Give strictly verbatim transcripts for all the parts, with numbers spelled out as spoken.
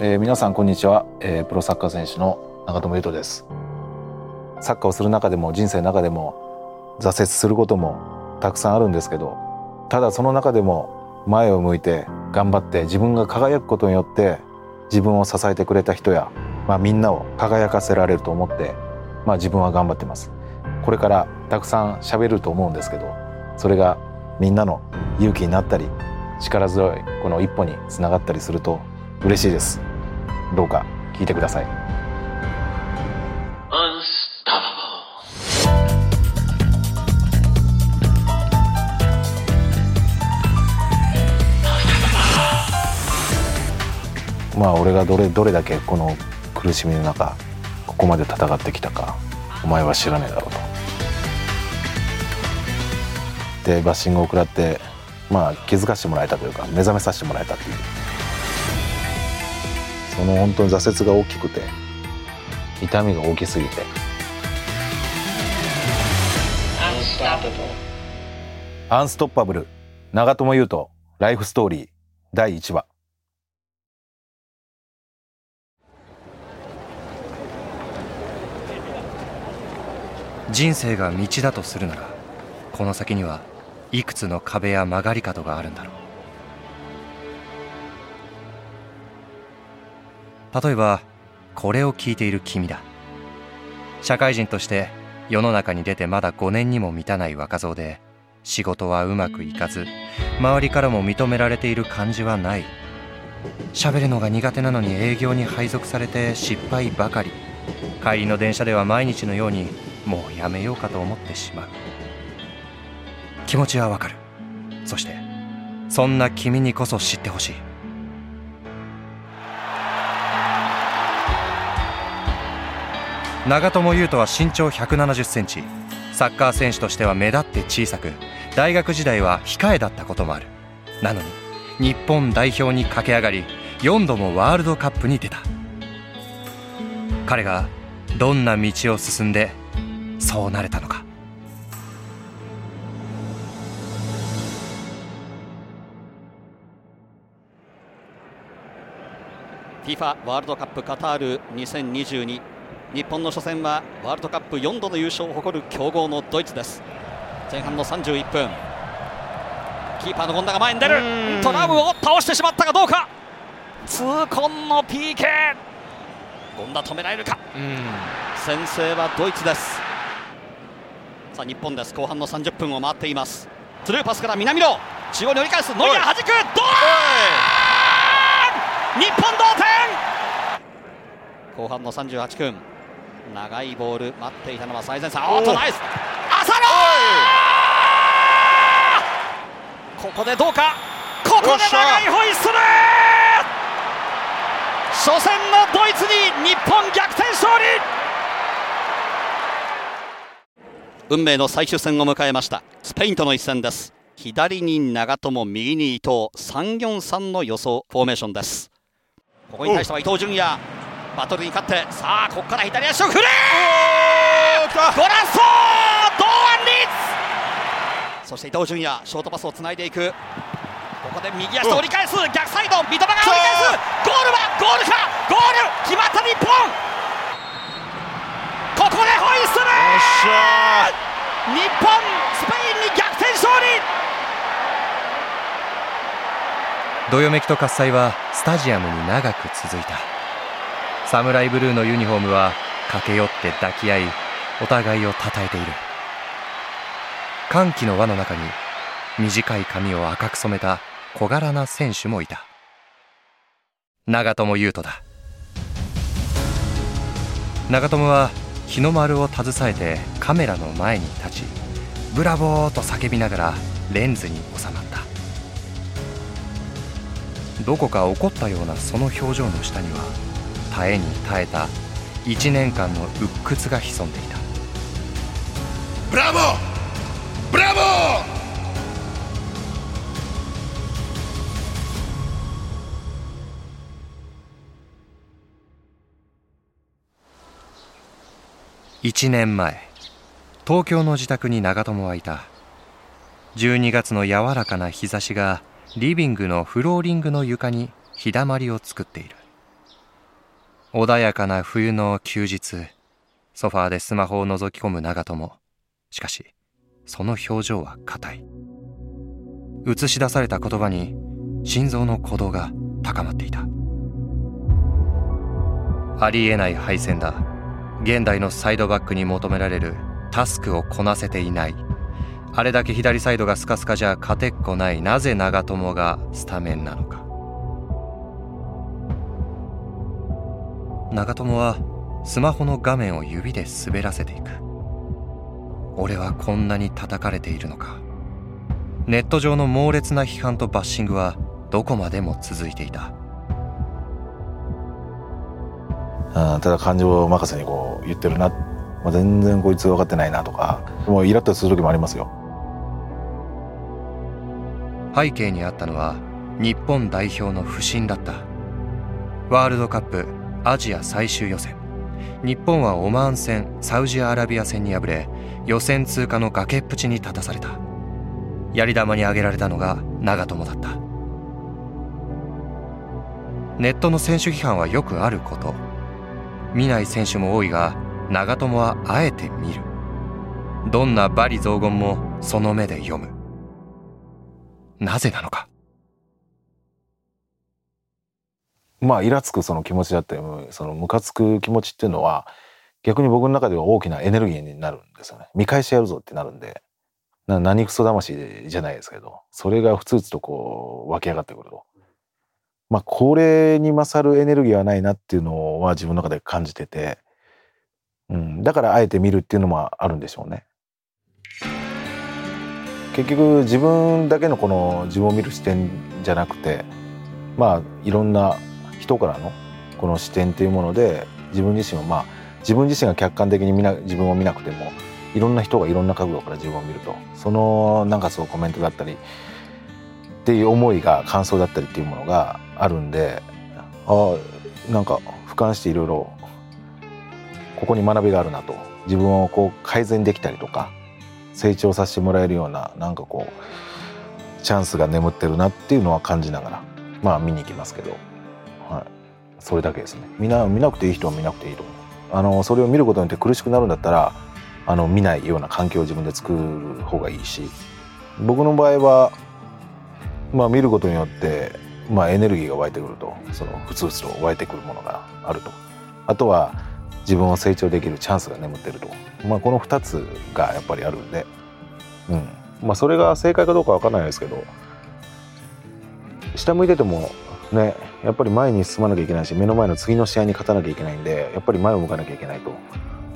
えー、皆さんこんにちは、えー、プロサッカー選手の長友佑都です。サッカーをする中でも人生の中でも挫折することもたくさんあるんですけど、ただその中でも前を向いて頑張って自分が輝くことによって自分を支えてくれた人や、まあ、みんなを輝かせられると思って、まあ、自分は頑張ってます。これからたくさん喋ると思うんですけど、それがみんなの勇気になったり力強いこの一歩につながったりすると嬉しいです。どうか聞いてください。 Unstoppable。 まあ俺がどれどれだけこの苦しみの中ここまで戦ってきたかお前は知らねえだろうと。でバッシングを食らってまあ気づかせてもらえたというか目覚めさせてもらえたっていう、その本当に挫折が大きくて痛みが大きすぎて、アンストッパブル長友佑都ライフストーリーだいいちわ。人生が道だとするなら、この先にはいくつの壁や曲がり角があるんだろう。例えばこれを聞いている君だ。社会人として世の中に出てまだごねんにも満たない若造で、仕事はうまくいかず周りからも認められている感じはない。喋るのが苦手なのに営業に配属されて失敗ばかり。帰りの電車では毎日のようにもうやめようかと思ってしまう。気持ちはわかる。そしてそんな君にこそ知ってほしい。長友佑都は身長ひゃくななじゅっセンチ、サッカー選手としては目立って小さく、大学時代は控えだったこともある。なのに日本代表に駆け上がりよんどもワールドカップに出た。彼がどんな道を進んでそうなれたのか。FIFA ワールドカップカタールにせんにじゅうに、日本の初戦はワールドカップよんどの優勝を誇る強豪のドイツです。前半のさんじゅういっぷん、キーパーの権田が前に出る。トラムを倒してしまったかどうか。痛恨の ピーケー、 権田止められるか。先制はドイツです。さあ日本です。後半のさんじゅっぷんを回っています。スルーパスから南野、中央に折り返す。ノイアー弾く。ドーン、日本同点。後半のさんじゅうはっぷん、長いボール待っていたのは最前線。おっとナイス、浅野。ここでどうか。ここで長いホイッスル。初戦のドイツに日本逆転勝利。運命の最終戦を迎えました。スペインとの一戦です。左に長友、右に伊東、 さんよんさん の予想フォーメーションです。ここに対しては伊東純也、バトルに勝って、さあここから左足を振れ。ゴラソー、堂安律。そして伊東純也、ショートパスをつないでいく。ここで右足を折り返す。逆サイド、三笘が折り返す。ゴールはゴールか。ゴール決まった日本。ここでホイッスル。日本スペインに逆転勝利。どよめきと喝采はスタジアムに長く続いた。サムライブルーのユニフォームは駆け寄って抱き合い、お互いをたたえている。歓喜の輪の中に短い髪を赤く染めた小柄な選手もいた。長友佑都だ。長友は日の丸を携えてカメラの前に立ち、ブラボーと叫びながらレンズに収まった。どこか怒ったようなその表情の下には、耐えに耐えたいちねんかんの鬱屈が潜んでいた。ブラボー、ブラボー。いちねんまえ、東京の自宅に長友はいた。じゅうにがつの柔らかな日差しがリビングのフローリングの床に日だまりを作っている。穏やかな冬の休日、ソファーでスマホを覗き込む長友。しかしその表情は硬い。映し出された言葉に心臓の鼓動が高まっていた。ありえない敗戦だ。現代のサイドバックに求められるタスクをこなせていない。あれだけ左サイドがスカスカじゃ勝てっこない。なぜ長友がスタメンなのか。長友はスマホの画面を指で滑らせていく。俺はこんなに叩かれているのか。ネット上の猛烈な批判とバッシングはどこまでも続いていた。うん、ただ感情を任せにこう言ってるな、まあ、全然こいつ分かってないなとか、もうイラッとする時もありますよ。背景にあったのは日本代表の不振だった。ワールドカップアジア最終予選、日本はオマーン戦、サウジアラビア戦に敗れ、予選通過の崖っぷちに立たされた。やり玉に挙げられたのが長友だった。ネットの選手批判はよくあること。見ない選手も多いが、長友はあえて見る。どんな罵詈雑言もその目で読む。なぜなのか。まあイラつくその気持ちだったり、そのムカつく気持ちっていうのは逆に僕の中では大きなエネルギーになるんですよね。見返してやるぞってなるんで、な何クソ魂じゃないですけど、それがふつうつとこう湧き上がってくると、まあこれに勝るエネルギーはないなっていうのは自分の中で感じてて、うん、だからあえて見るっていうのもあるんでしょうね。結局自分だけのこの自分を見る視点じゃなくて、まあいろんな人からのこの視点というもので、自分自身をまあ自分自身が客観的に見な自分を見なくても、いろんな人がいろんな角度から自分を見ると、そのなんかそうコメントだったりっていう思いが感想だったりっていうものがあるんで、ああなんか俯瞰していろいろここに学びがあるなと、自分をこう改善できたりとか成長させてもらえるようななんかこうチャンスが眠ってるなっていうのは感じながら、まあ見に行きますけど、はい、それだけですね。みんな見なくていい人は見なくていいと思う。あのそれを見ることによって苦しくなるんだったら、あの見ないような環境を自分で作る方がいいし、僕の場合は、まあ、見ることによって、まあ、エネルギーが湧いてくると、そのふつふつと湧いてくるものがあると、あとは自分を成長できるチャンスが眠ってると、まあ、このふたつがやっぱりあるんで、うんまあ、それが正解かどうかわからないですけど、下向いててもね、やっぱり前に進まなきゃいけないし、目の前の次の試合に勝たなきゃいけないんで、やっぱり前を向かなきゃいけない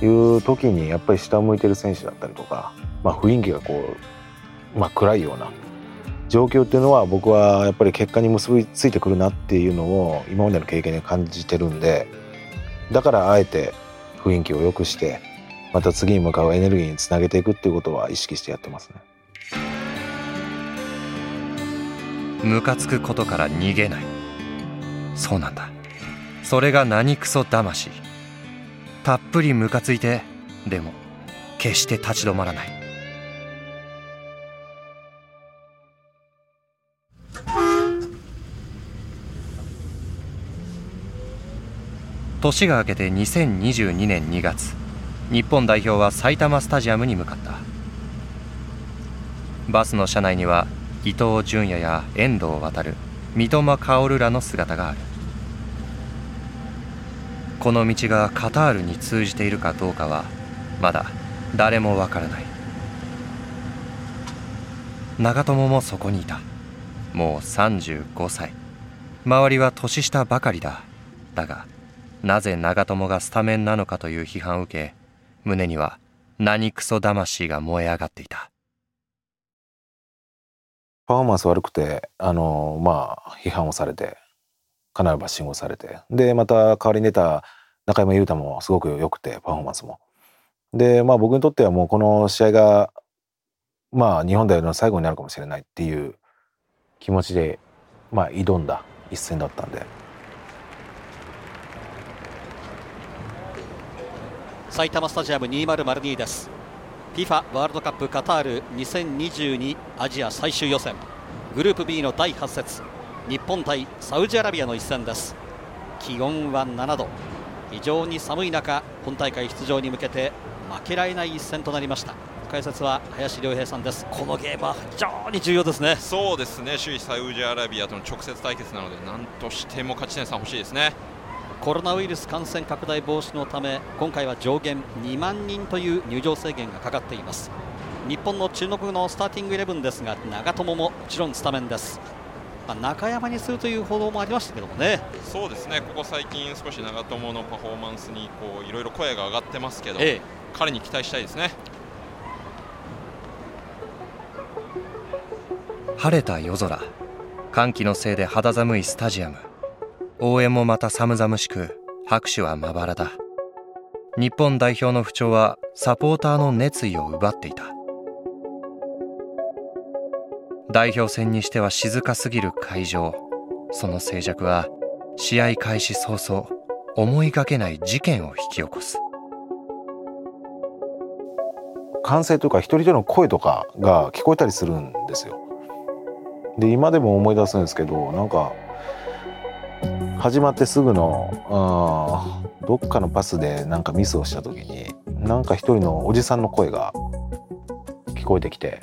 という時に、やっぱり下を向いてる選手だったりとか、まあ、雰囲気がこう、まあ、暗いような状況っていうのは、僕はやっぱり結果に結びついてくるなっていうのを今までの経験で感じてるんで、だからあえて雰囲気を良くして、また次に向かうエネルギーにつなげていくっていうことは意識してやってますね。ムカつくことから逃げない。そうなんだ。それが何クソ魂。たっぷりムカついて、でも決して立ち止まらない。年が明けてにせんにじゅうにねんにがつ、日本代表は埼玉スタジアムに向かった。バスの車内には伊東純也や遠藤航、三笘薫らの姿がある。この道がカタールに通じているかどうかはまだ誰もわからない。長友もそこにいた。もうさんじゅうごさい、周りは年下ばかりだ。だがなぜ長友がスタメンなのかという批判を受け、胸には何クソ魂が燃え上がっていた。パフォーマンス悪くて、あのまあ批判をされて、かなりバッシングをされて、でまた代わりに出た中山雄太もすごく良くて、パフォーマンスもで、まあ僕にとってはもうこの試合がまあ日本代表の最後になるかもしれないっていう気持ちで、まあ挑んだ一戦だったんで。埼玉スタジアムにせんにです。 フィファ ワールドカップカタールにせんにじゅうにアジア最終予選、グループ ビー のだいはちせつ、日本対サウジアラビアの一戦です。気温はななど、非常に寒い中、本大会出場に向けて負けられない一戦となりました。解説は林亮平さんです。このゲームは非常に重要ですね。そうですね、首位サウジアラビアとの直接対決なので、何としても勝ち点さん欲しいですね。コロナウイルス感染拡大防止のため、今回は上限にまんにんという入場制限がかかっています。日本の注目のスターティングイレブンですが、長友ももちろんスタメンです。まあ、中山にするという報道もありましたけどもね。そうですね、ここ最近少し長友のパフォーマンスにこういろいろ声が上がってますけど、ええ、彼に期待したいですね。晴れた夜空、寒気のせいで肌寒いスタジアム、応援もまた寒々しく、拍手はまばらだ。日本代表の不調はサポーターの熱意を奪っていた。代表戦にしては静かすぎる会場、その静寂は試合開始早々、思いがけない事件を引き起こす。歓声とか一人一人の声とかが聞こえたりするんですよ。で、今でも思い出すんですけど、なんか始まってすぐのあどっかのパスでなんかミスをした時に、なんか一人のおじさんの声が聞こえてきて、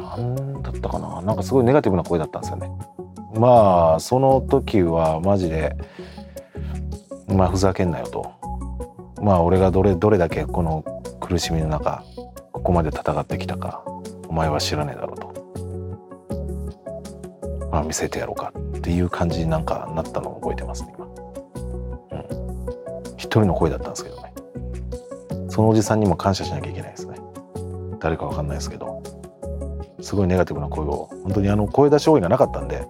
なんだったかな、なんかすごいネガティブな声だったんですよね。まあその時はマジで、まあふざけんなよと、まあ俺がどれどれだけこの苦しみの中ここまで戦ってきたか、お前は知らねえだろうと、まあ見せてやろうかっていう感じになんかなったのを覚えてますね、今。うん、一人の声だったんですけどね。そのおじさんにも感謝しなきゃいけないですね。誰かわかんないですけど、すごいネガティブな声を、本当にあの声出し応援がなかったんで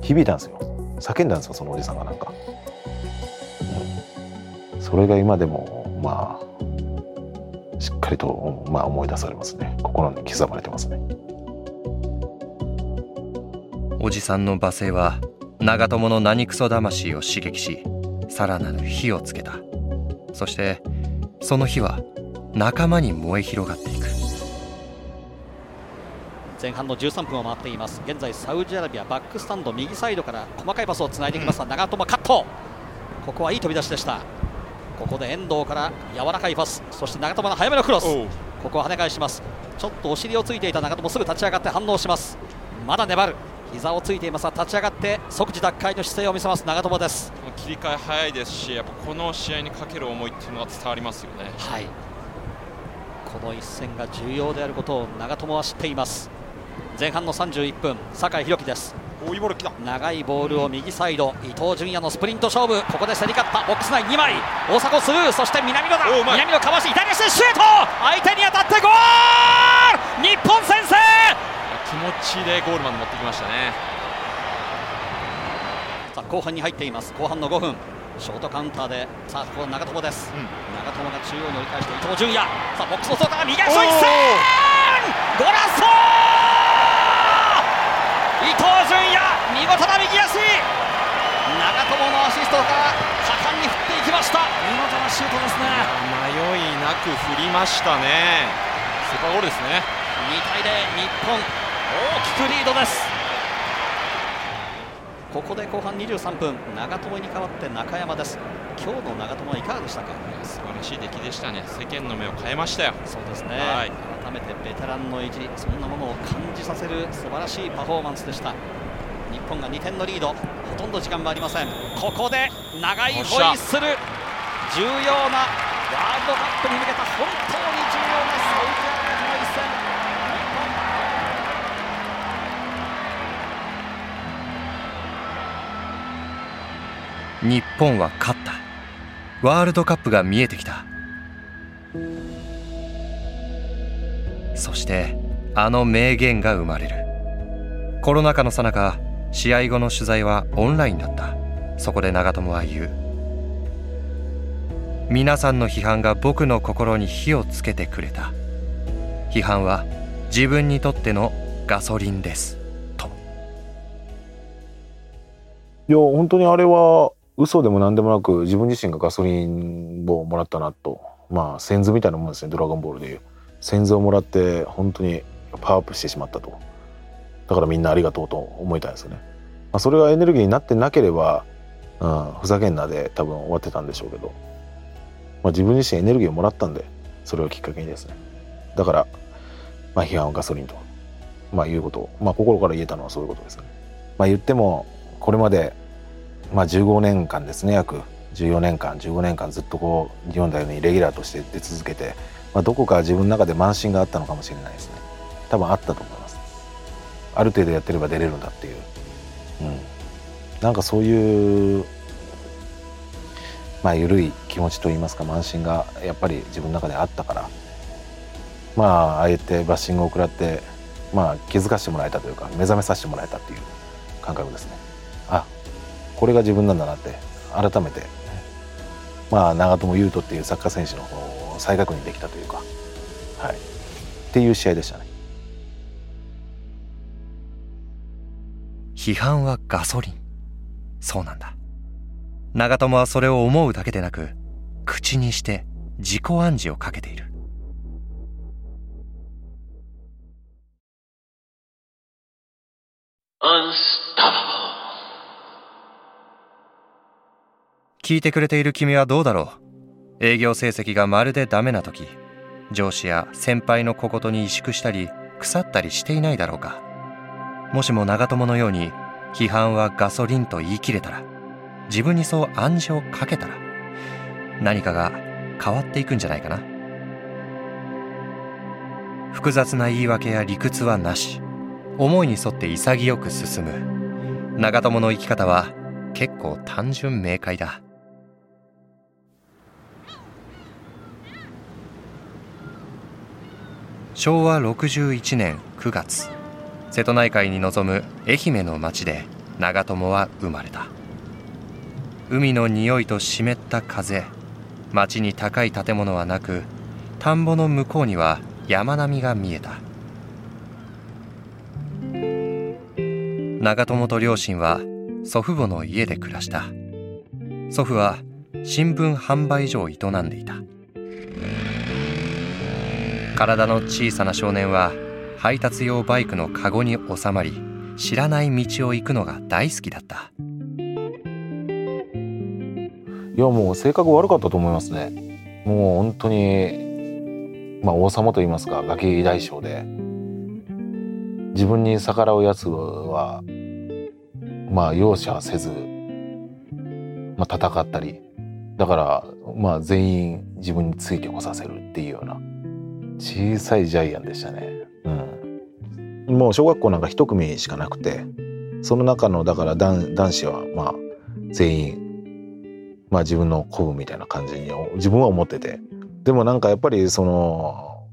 響いたんですよ。叫んだんですよ、そのおじさんがなんか、うん、それが今でもまあしっかりと、まあ、思い出されますね。心に刻まれてますね。おじさんの罵声は長友の何クソ魂を刺激し、さらなる火をつけた。そしてその火は仲間に燃え広がっていく。前半のじゅうさんぷんを回っています。現在サウジアラビア、バックスタンド右サイドから細かいパスをつないできました。長友カット、ここはいい飛び出しでした。ここで遠藤から柔らかいパス、そして長友の早めのクロス、ここは跳ね返します。ちょっとお尻をついていた長友、すぐ立ち上がって反応します。まだ粘る、膝をついていますが立ち上がって即時奪回の姿勢を見せます長友です。切り替え早いですし、やっぱこの試合にかける思いっていうのは伝わりますよね。はい、この一戦が重要であることを長友は知っています。前半のさんじゅういっぷん、酒井宏樹です。おいボール来た、長いボールを右サイド、伊東純也のスプリント勝負、ここで競り勝った。ボックス内にまい、大迫スルー、そして南野だ、南野かわし、左足でシュート、相手に当たってゴール、日本先制。気持ちでゴールまで持ってきましたね。さあ後半に入っています。後半のごふん、ショートカウンターで、さあここは長友です、うん、長友が中央に折り返して伊東純也、さあボックスの外から右足の一閃、ゴラッソー、伊東純也見事な右足、長友のアシストから果敢に振っていきました。見事なシュートですね。迷いなく振りましたね。スーパーゴールですね。にたいゼロ、日本大きくリードです。ここで後半にじゅうさんぷん、長友に代わって中山です。今日の長友はいかがでしたか。素晴らしい出来でしたね。世間の目を変えましたよ。そうですね、はい、改めてベテランの意地、そんなものを感じさせる素晴らしいパフォーマンスでした。日本がにてんのリード、ほとんど時間はありません。ここで長いホイッスル、重要なワールドカップに向けた本当に重要なサウジアラビアの一戦。日本は勝った。ワールドカップが見えてきた。そしてあの名言が生まれる。コロナ禍の最中、試合後の取材はオンラインだった。そこで長友は言う。皆さんの批判が僕の心に火をつけてくれた。批判は自分にとってのガソリンです。いや本当にあれは嘘でも何でもなく、自分自身がガソリンをもらったなと。まあ先祖みたいなもんですね、ドラゴンボールでいう。先祖をもらって本当にパワーアップしてしまったと。だからみんなありがとうと思いたいですよね。まあ、それがエネルギーになってなければ、うん、ふざけんなで多分終わってたんでしょうけど、まあ、自分自身エネルギーをもらったんで、それをきっかけにですね、だから、まあ、批判はガソリンと、まあ、いうことを、まあ、心から言えたのはそういうことですね。まあ、言ってもこれまで、まあ、じゅうごねんかんですね、約じゅうよねんかんじゅうごねんかんずっとこう日本代表にレギュラーとして出続けて、まあ、どこか自分の中で慢心があったのかもしれないですね。多分あったと思います。ある程度やってれば出れるんだっていう、うん、なんかそういう、まあ、緩い気持ちといいますか、慢心がやっぱり自分の中であったから、まああえてバッシングを食らって、まあ、気づかせてもらえたというか、目覚めさせてもらえたっていう感覚ですね。あ、これが自分なんだなって改めて、まあ、長友佑都っていうサッカー選手の方を再確認できたというか、はい、っていう試合でしたね。批判はガソリン。そうなんだ。長友はそれを思うだけでなく、口にして自己暗示をかけている。聞いてくれている君はどうだろう。営業成績がまるでダメな時、上司や先輩の小言に萎縮したり腐ったりしていないだろうか。もしも長友のように批判はガソリンと言い切れたら、自分にそう暗示をかけたら、何かが変わっていくんじゃないかな。複雑な言い訳や理屈はなし、思いに沿って潔く進む長友の生き方は結構単純明快だ。昭和ろくじゅういちねんくがつ、瀬戸内海に臨む愛媛の町で長友は生まれた。海の匂いと湿った風、町に高い建物はなく、田んぼの向こうには山並みが見えた。長友と両親は祖父母の家で暮らした。祖父は新聞販売所を営んでいた。体の小さな少年は配達用バイクのカゴに収まり、知らない道を行くのが大好きだった。いや、もう性格悪かったと思いますね。もう本当に、まあ、王様といいますか、ガキ大将で、自分に逆らうやつは、まあ、容赦せず、まあ、戦ったり、だから、まあ、全員自分についてこさせるっていうような小さいジャイアンでしたね。うん、もう小学校なんか一組しかなくて、その中のだから 男, 男子はまあ全員、まあ、自分の子分みたいな感じに自分は思ってて、でもなんかやっぱりその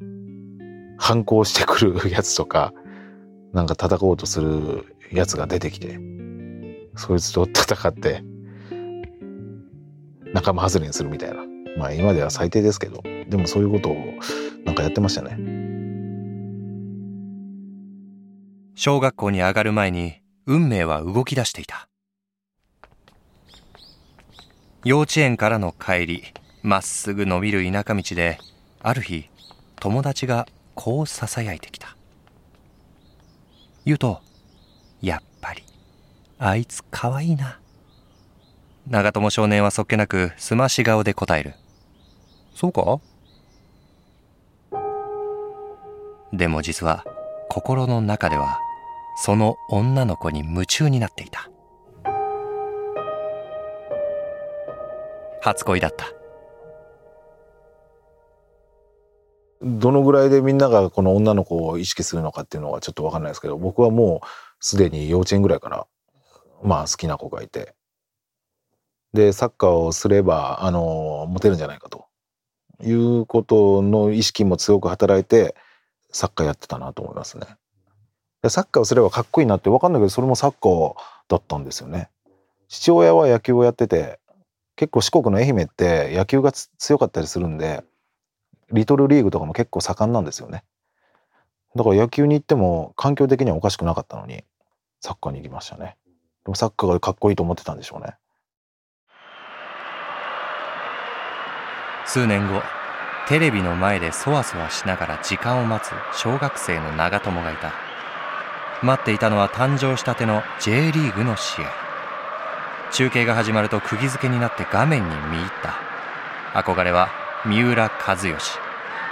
反抗してくるやつとか、なんか叩こうとするやつが出てきて、そいつと戦って仲間外れにするみたいな、まあ今では最低ですけど、でもそういうことをなんかやってましたね。小学校に上がる前に運命は動き出していた。幼稚園からの帰り、まっすぐ伸びる田舎道で、ある日友達がこうささやいてきた。言うと、やっぱりあいつかわいいな。長友少年はそっけなくすまし顔で答える。そうか？でも実は心の中ではその女の子に夢中になっていた。初恋だった。どのぐらいでみんながこの女の子を意識するのかっていうのはちょっと分かんないですけど、僕はもうすでに幼稚園ぐらいから、まあ、好きな子がいて、でサッカーをすればあのモテるんじゃないかということの意識も強く働いて、サッカーやってたなと思いますね。サッカーをすればかっこいいなって分かんないけど、それもサッカーだったんですよね。父親は野球をやってて、結構四国の愛媛って野球が強かったりするんで、リトルリーグとかも結構盛んなんですよね。だから野球に行っても環境的にはおかしくなかったのに、サッカーに行きましたね。でもサッカーがかっこいいと思ってたんでしょうね。数年後、テレビの前でそわそわしながら時間を待つ小学生の長友がいた。待っていたのは誕生したての ジェイリーグの試合。中継が始まると釘付けになって画面に見入った。憧れは三浦知良。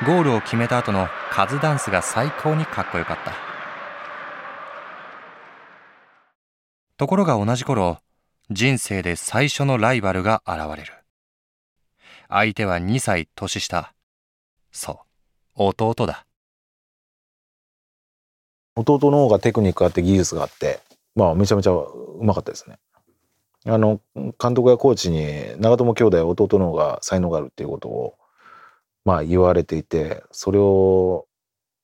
ゴールを決めた後のカズダンスが最高にかっこよかった。ところが同じ頃、人生で最初のライバルが現れる。相手はにさい年下。そう、弟だ。弟の方がテクニックあって技術があって、まあ、めちゃめちゃうまかったですね。あの監督やコーチに長友兄弟、弟の方が才能があるっていうことを、まあ、言われていて、それを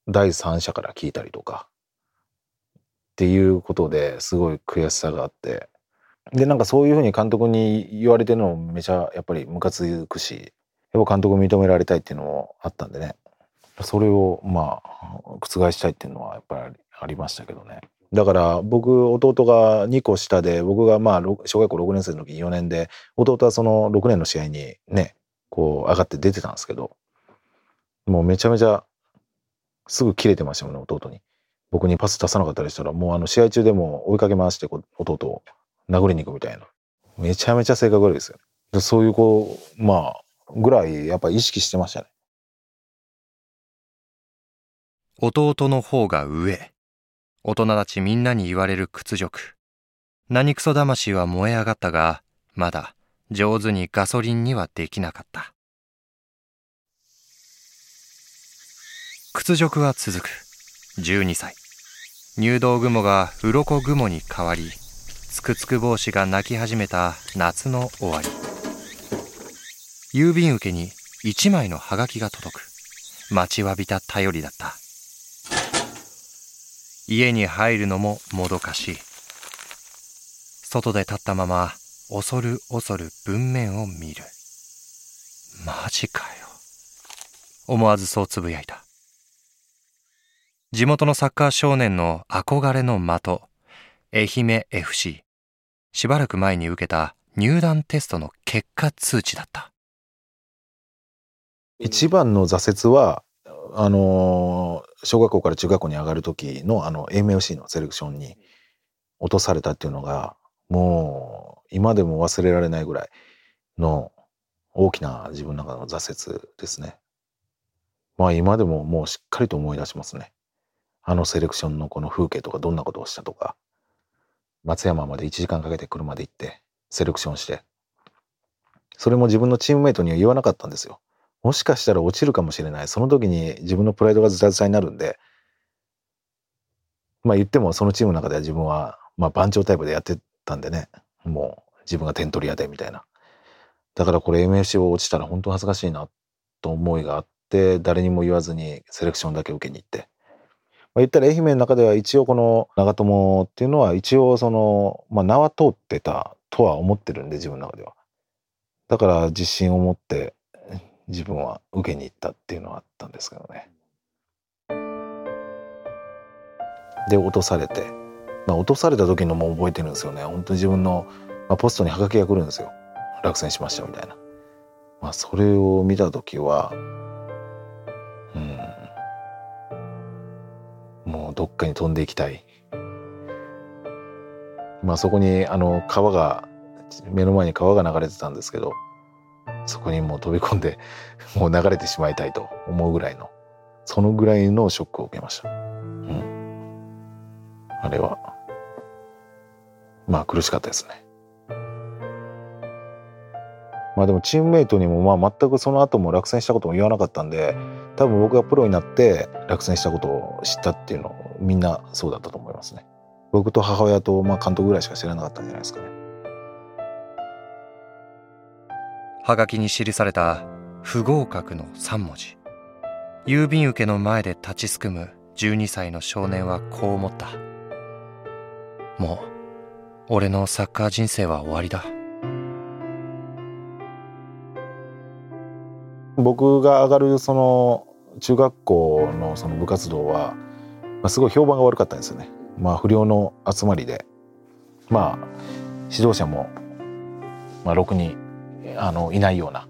第三者から聞いたりとかっていうことですごい悔しさがあって、でなんかそういうふうに監督に言われてるのもめちゃやっぱりムカつくし、やっぱ監督認められたいっていうのもあったんでね、それをまあ覆したいっていうのはやっぱりありましたけどね。だから僕、弟がにこ下で、僕がまあ小学校ろくねん生の時よねんで、弟はそのろくねんの試合にねこう上がって出てたんですけど、もうめちゃめちゃすぐ切れてましたもんね、弟に。僕にパス出さなかったりしたら、もうあの試合中でも追いかけ回して弟を殴りに行くみたいな、めちゃめちゃ性格悪いですよね。そういうこうまあぐらいやっぱ意識してましたね。弟の方が上。大人たちみんなに言われる屈辱。何クソ魂は燃え上がったが、まだ上手にガソリンにはできなかった。屈辱は続く。じゅうにさい、入道雲が鱗雲に変わり、つくつく帽子が鳴き始めた夏の終わり。郵便受けにいちまいのハガキが届く。待ちわびた便りだった。家に入るのももどかしい。外で立ったまま恐る恐る文面を見る。マジかよ、思わずそうつぶやいた。地元のサッカー少年の憧れの的、愛媛 エフシー。 しばらく前に受けた入団テストの結果通知だった。一番の挫折はあの小学校から中学校に上がる時のあの エーエムエフシー のセレクションに落とされたっていうのが、もう今でも忘れられないぐらいの大きな自分の中の挫折ですね。まあ今でももうしっかりと思い出しますね。あのセレクションのこの風景とか、どんなことをしたとか、松山までいちじかんかけて車で行ってセレクションして、それも自分のチームメイトには言わなかったんですよ。もしかしたら落ちるかもしれない、その時に自分のプライドがズタズタになるんで、まあ言ってもそのチームの中では自分はまあ番長タイプでやってたんでね、もう自分が点取り屋でみたいな。だからこれ エムエフシー を落ちたら本当恥ずかしいなと思いがあって、誰にも言わずにセレクションだけ受けに行って、まあ、言ったら愛媛の中では一応この長友っていうのは一応その、まあ、名は通ってたとは思ってるんで、自分の中では。だから自信を持って自分は受けに行ったっていうのはあったんですけどね。で落とされて、まあ、落とされた時のも覚えてるんですよね。本当に自分の、まあ、ポストにハガキが来るんですよ。落選しましたみたいな、まあ、それを見た時は、うん、もうどっかに飛んでいきたい。まあそこにあの川が目の前に川が流れてたんですけど、そこにもう飛び込んでもう流れてしまいたいと思うぐらいの、そのぐらいのショックを受けました、うん、あれはまあ苦しかったですね。まあでもチームメイトにもまあ全くその後も落選したことも言わなかったんで、多分僕がプロになって落選したことを知ったっていうのをみんなそうだったと思いますね。僕と母親とまあ監督ぐらいしか知らなかったんじゃないですかね。はがきに記された不合格のさんもじ。郵便受けの前で立ちすくむじゅうにさいの少年はこう思った。もう俺のサッカー人生は終わりだ。僕が上がるその中学校のその部活動は、まあ、すごい評判が悪かったんですよね。まあ不良の集まりで、まあ指導者もまあろくにんあのいないような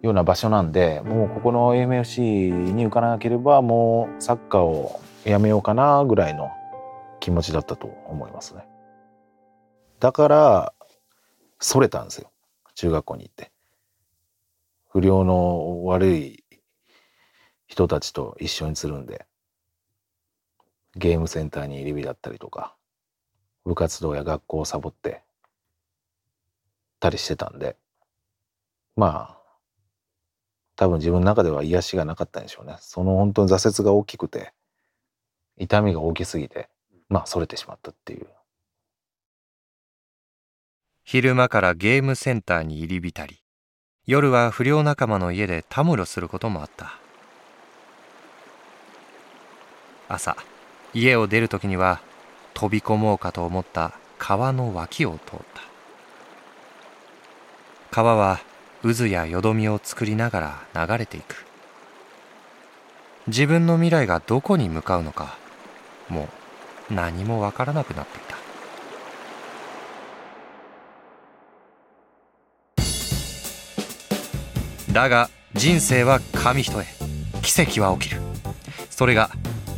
ような場所なんで、もうここの エーエムエフシー に受からなければもうサッカーをやめようかなぐらいの気持ちだったと思いますね。だからそれたんですよ。中学校に行って不良の悪い人たちと一緒につるんで、ゲームセンターに入り火だったりとか、部活動や学校をサボってたりしてたんで、まあ多分自分の中では癒しがなかったんでしょうね。その本当に挫折が大きくて、痛みが大きすぎて、まあそれてしまったっていう。昼間からゲームセンターに入り浸り、夜は不良仲間の家でたむろすることもあった。朝、家を出るときには飛び込もうかと思った川の脇を通った。川は渦やよどみを作りながら流れていく。自分の未来がどこに向かうのか、もう何もわからなくなっていた。だが人生は紙一重、奇跡は起きる。それが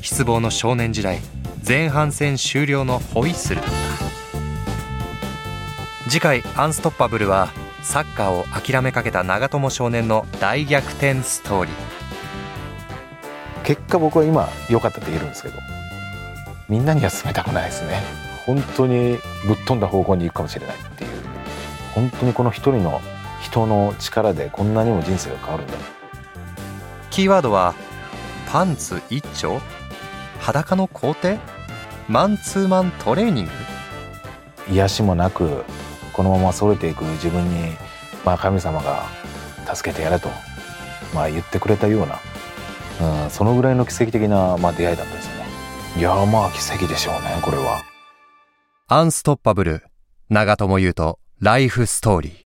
失望の少年時代、前半戦終了のホイッスルだった。次回アンストッパブルはサッカーを諦めかけた長友少年の大逆転ストーリー。結果僕は今良かったって言えるんですけど、みんなには勧めたくないですね。本当にぶっ飛んだ方向に行くかもしれないっていう。本当にこの一人の人の力でこんなにも人生が変わるんだ。キーワードはパンツ一丁、裸の皇帝、マンツーマントレーニング。癒しもなくこのままそれていく自分に、まあ、神様が助けてやれと、まあ、言ってくれたような、うん、そのぐらいの奇跡的な、まあ、出会いだったですね。いやー、まあ奇跡でしょうね、これは。アンストッパブル、長友佑都ライフストーリー。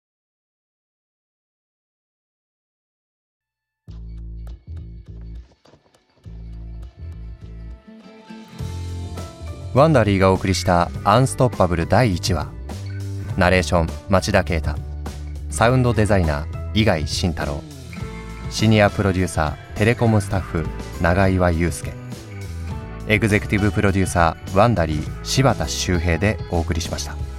ワンダリーがお送りしたアンストッパブルだいいちわ。ナレーション町田啓太、サウンドデザイナー伊貝慎太郎、シニアプロデューサーテレコムスタッフ長岩祐介、エグゼクティブプロデューサーワンダリー柴田周平でお送りしました。